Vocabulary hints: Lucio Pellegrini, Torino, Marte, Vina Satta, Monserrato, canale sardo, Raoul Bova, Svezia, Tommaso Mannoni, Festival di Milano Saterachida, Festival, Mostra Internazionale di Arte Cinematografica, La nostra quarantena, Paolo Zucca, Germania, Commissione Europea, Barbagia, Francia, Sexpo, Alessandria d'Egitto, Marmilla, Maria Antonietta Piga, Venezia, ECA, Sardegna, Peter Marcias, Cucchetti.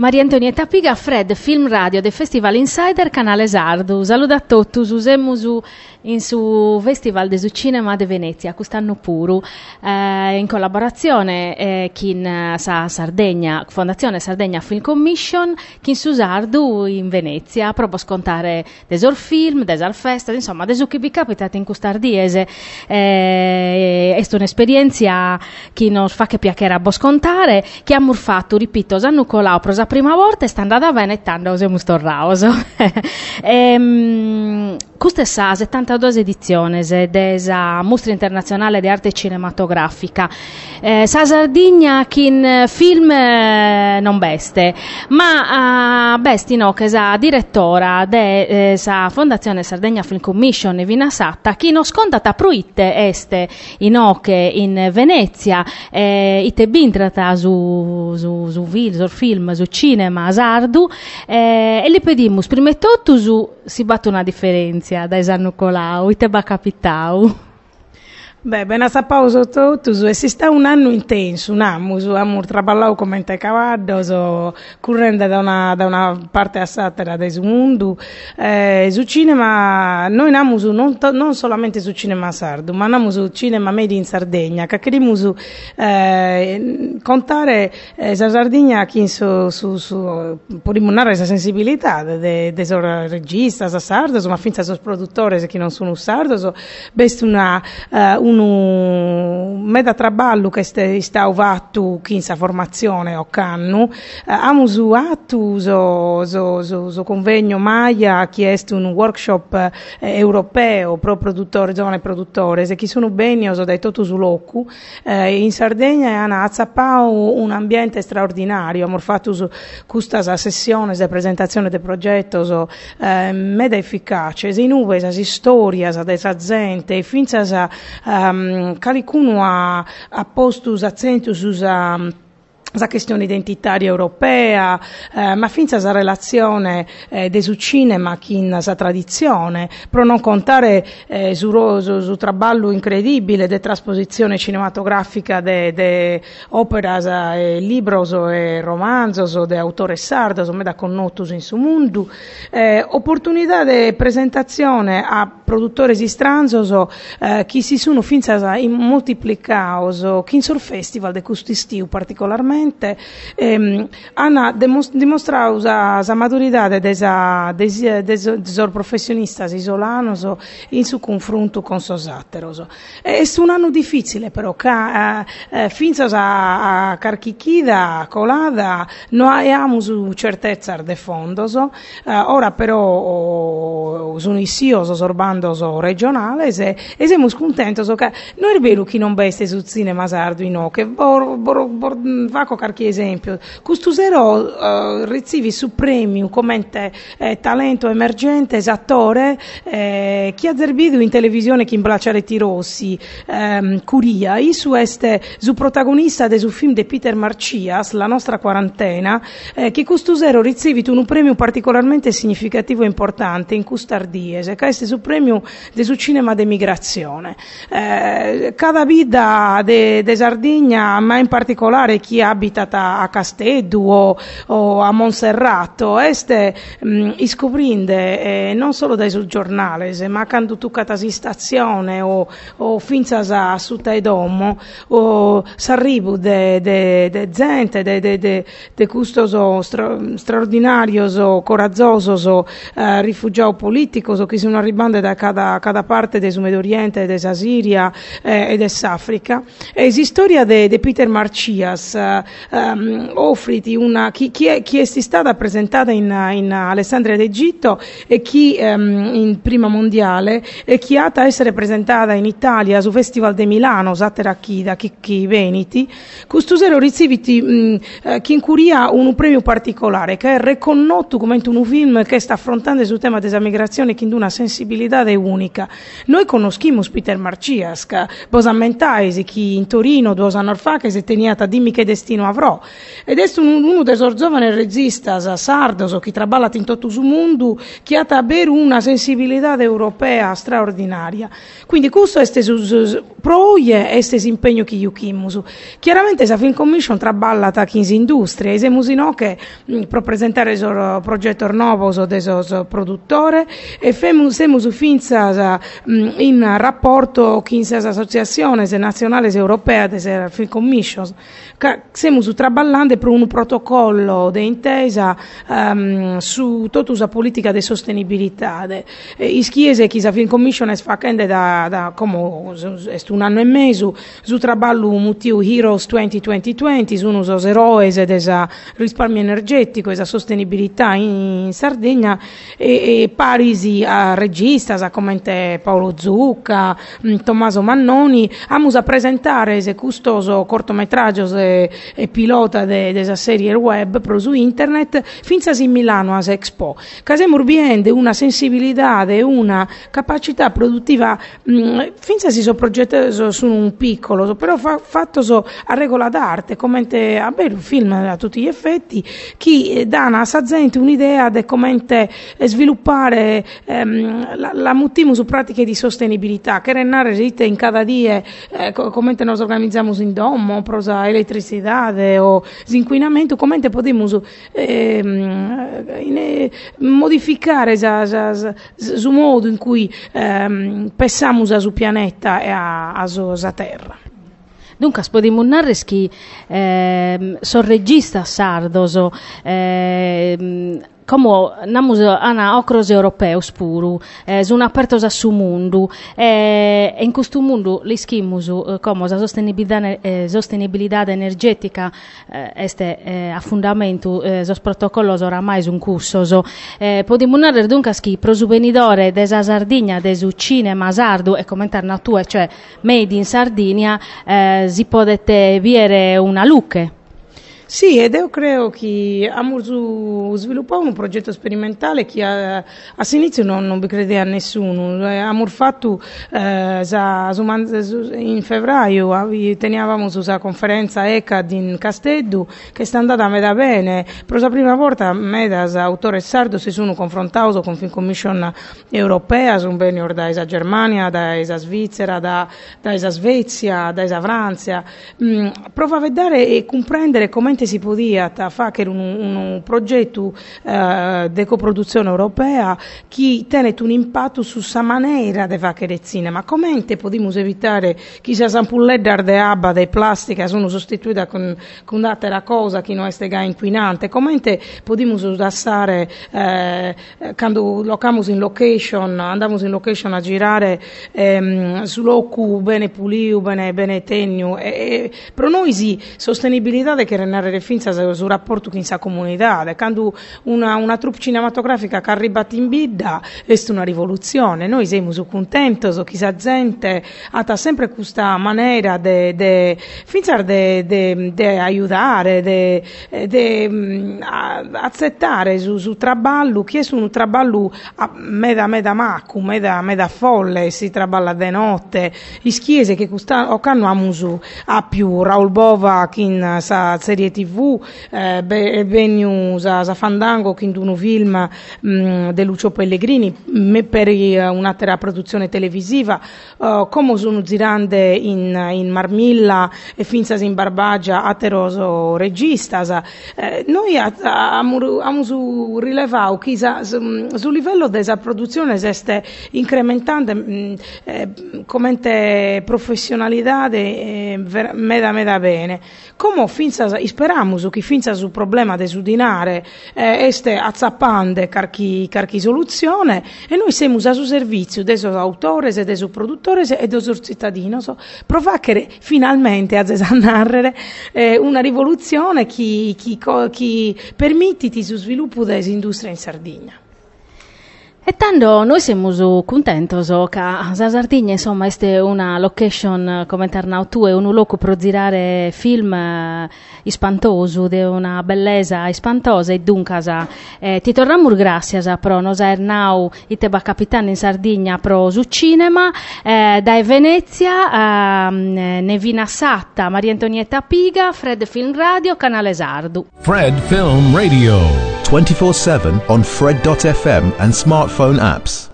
Maria Antonietta Piga, Fred, Film Radio del Festival Insider, canale sardo. Saluto a tutti, usiamo in su Festival del Cinema di Venezia, quest'anno puro, in collaborazione con Sardegna, Fondazione Sardegna Film Commission, con su sardo in Venezia, proprio scontare desor film, desor festa, insomma, desu che vi capitate in custardiese. È un'esperienza che non fa che piacere a scontare, che ha murfatto, ripeto, Sannucolao, prosa prima volta sta andata bene e tanto siamo storraoso. Questa è la 72esima edizione della Mostra Internazionale di Arte Cinematografica. Sa Sardegna che film non beste, ma besti no che sa direttora della Fondazione Sardegna Film Commission, Vina Satta, che non scontata proitte este inoche in Venezia, ite bintrata su film, su cinema sardu, e li pedimus prima di tutto su si batte una differenza da Sannucolao, Iteba Capitao. Beh, ben a sapauso tutto, esiste un anno intenso, un anno, abbiamo traballato come cavallo, correndo da una parte a satera del mondo, su cinema, noi andiamo non solamente su cinema sardo, ma andiamo su cinema made in Sardegna, che queremos contare la Sardegna che può rimanere la sensibilità dei registi, dei sardi, insomma, finché sono produttori che non sono sardi, best un meta traballo che sta fatto in sa formazione o cannu abbiamo usato so convegno Maia che è un workshop europeo pro produttore giovane produttore se chi sono beni so dai totu su locu in Sardegna hanno azzappato un ambiente straordinario abbiamo fatto questa sessione di presentazione del progetto meta efficace si nuve sa storia sa desa gente e finza sa calicuno ha posto l'accento sulla questione identitaria europea, ma finza la relazione del cinema con la tradizione, per non contare su traballo incredibile della trasposizione cinematografica di opera, libros e romanzos di autore sardo, come da connotus in su mondo, opportunità di presentazione a produttori estranzos che si sono finza moltiplicaos, che in sul festival di questo stiu particolarmente. Hanno dimostrato la maturità dei professionisti isolani in suo confronto con Sosatteroso. È un anno difficile, però, finché a Carchichida, Colada, non abbiamo certezza di fondo. Ora, però, sono issioso, sorbando regionale, e siamo contenti che noi abbiamo chi non veste sul cinema sardo, no, che faccio qualche esempio. Custusero ricevi su premio come talento emergente, esattore, chi ha servito in televisione che in Braccialetti Rossi, Curia, Isu este su protagonista del film di Peter Marcias, La nostra quarantena, che custusero ricevi un premio particolarmente significativo e importante in Custardiese, che è su premio del su cinema d'emigrazione. Cada vita de Sardegna, ma in particolare chi abita a Castelduo o a Monserrato, este scoprinde non solo dai sul giornale, ma quando tu catasi stazione o finza su te domo o s'arrivo de gente de custoso straordinario coraggioso rifugiato politico che sono arrivati da cada parte del Medio Oriente, della Siria e dell'Africa. Esiste storia de Peter Marcias offriti una chi è stata presentata in Alessandria d'Egitto e chi in prima mondiale e chi ha da essere presentata in Italia su Festival di Milano Saterachida chi veniti custusero riceviti chi in curia un premio particolare che è riconosciuto come un film che sta affrontando sul tema della migrazione che ha una sensibilità strada è unica. Noi conosciamo Peter Marcias, che posammentai che in Torino 2 anni fa che si è teniata Dimmi che destino avrò. Ed è uno dei giovani registi sardos che traballa in tutto il mondo, che ha davvero una sensibilità europea straordinaria. Quindi questo è proie e questo impegno che io chiamo. Chiaramente la Film Commission traballa in industria, e siamo in che per presentare il progetto nuovo del produttore, e siamo in rapporto con l'associazione nazionale europea della Film Commission. Siamo traballando per un protocollo di intesa su tutta la politica di sostenibilità. I schiese che la Film Commission è facendo da come è 1 anno e mezzo su traballo Mutio Heroes 2020, su uno degli eroi del risparmio energetico e della sostenibilità in Sardegna, e Parisi a regista come Paolo Zucca, Tommaso Mannoni, a presentare questo cortometraggio e pilota della serie web pro su internet fin in Milano a Sexpo. Casemo urbiende una sensibilità e una capacità produttiva fin si sono progettati su un piccolo, però fatto a regola d'arte, come a bello film a tutti gli effetti, che dà a gente un'idea di come sviluppare la muttiamo su pratiche di sostenibilità, che renare rite in cada dia come noi organizziamo in domo, prosa elettricità o inquinamento, come possiamo modificare il modo in cui pensiamo su pianeta e a terra. Dunque, possiamo dire che sono regista sardoso, come namus ana ocros europeus puru, sono apertos a su mondo, e in questo mondo l'ischimusu come la sostenibilità energetica este a fondamento sos protocollos oramai un cursoso. Podimo narrer dunque che prosuvenidore desa Sardigna, desu cinema sardo e commentar natura, cioè made in Sardigna, si potete viere una lucche. Sì, ed io credo che abbiamo sviluppato un progetto sperimentale che a inizio non credeva a nessuno. Abbiamo fatto in febbraio, tenevamo una conferenza ECA in Castelduo che è andata molto bene. Per la prima volta, autore sardo si sono confrontati con la Commissione Europea, sono venuti da Germania, da Svizzera, da Svezia, da Francia. Prova a vedere e comprendere come si podia fare un progetto di coproduzione europea che tiene un impatto sulla maniera di fare cinema. Come possiamo evitare che le ampolletter di abba di plastica sono sostituite con altre cose che non è inquinante? Come possiamo usare, quando andiamo in location, a girare su locu bene pulito, bene tenue? Per noi sì, sostenibilità che nella refinza sul rapporto con la comunità, quando una troupe cinematografica che arriva in bidda è una rivoluzione. Noi siamo contenti che la gente ha sempre questa maniera di aiutare, di accettare su traballo, che è un traballo meda macco, meda folle, si traballa di notte, i schiese che hanno a più Raoul Bova in serie TV, e venue sa Fandango che un film di Lucio Pellegrini per un'altra produzione televisiva, come sono girande in Marmilla e finza in Barbagia ateroso regista. Noi abbiamo rilevato che sul livello della produzione si sta incrementando come professionalità meda bene. Come speriamo che finza sul problema di sudinare este azzappande carchi soluzione, e noi siamo a suo servizio dei suoi autori, dei suoi produttori e dei suoi cittadini, provare finalmente a narrare una rivoluzione che permette lo sviluppo dell'industria in Sardegna. E tanto noi siamo contenti che la Sardegna insomma è una location come internautu, è un luogo per girare film ispantoso, di una bellezza ispantosa e dunque ti torniamo grazie però noi siamo a capitano in Sardegna pro su cinema da Venezia Vina Satta, Maria Antonietta Piga, Fred Film Radio, canale sardo. Fred Film Radio 24/7 on fred.fm and smartphone apps.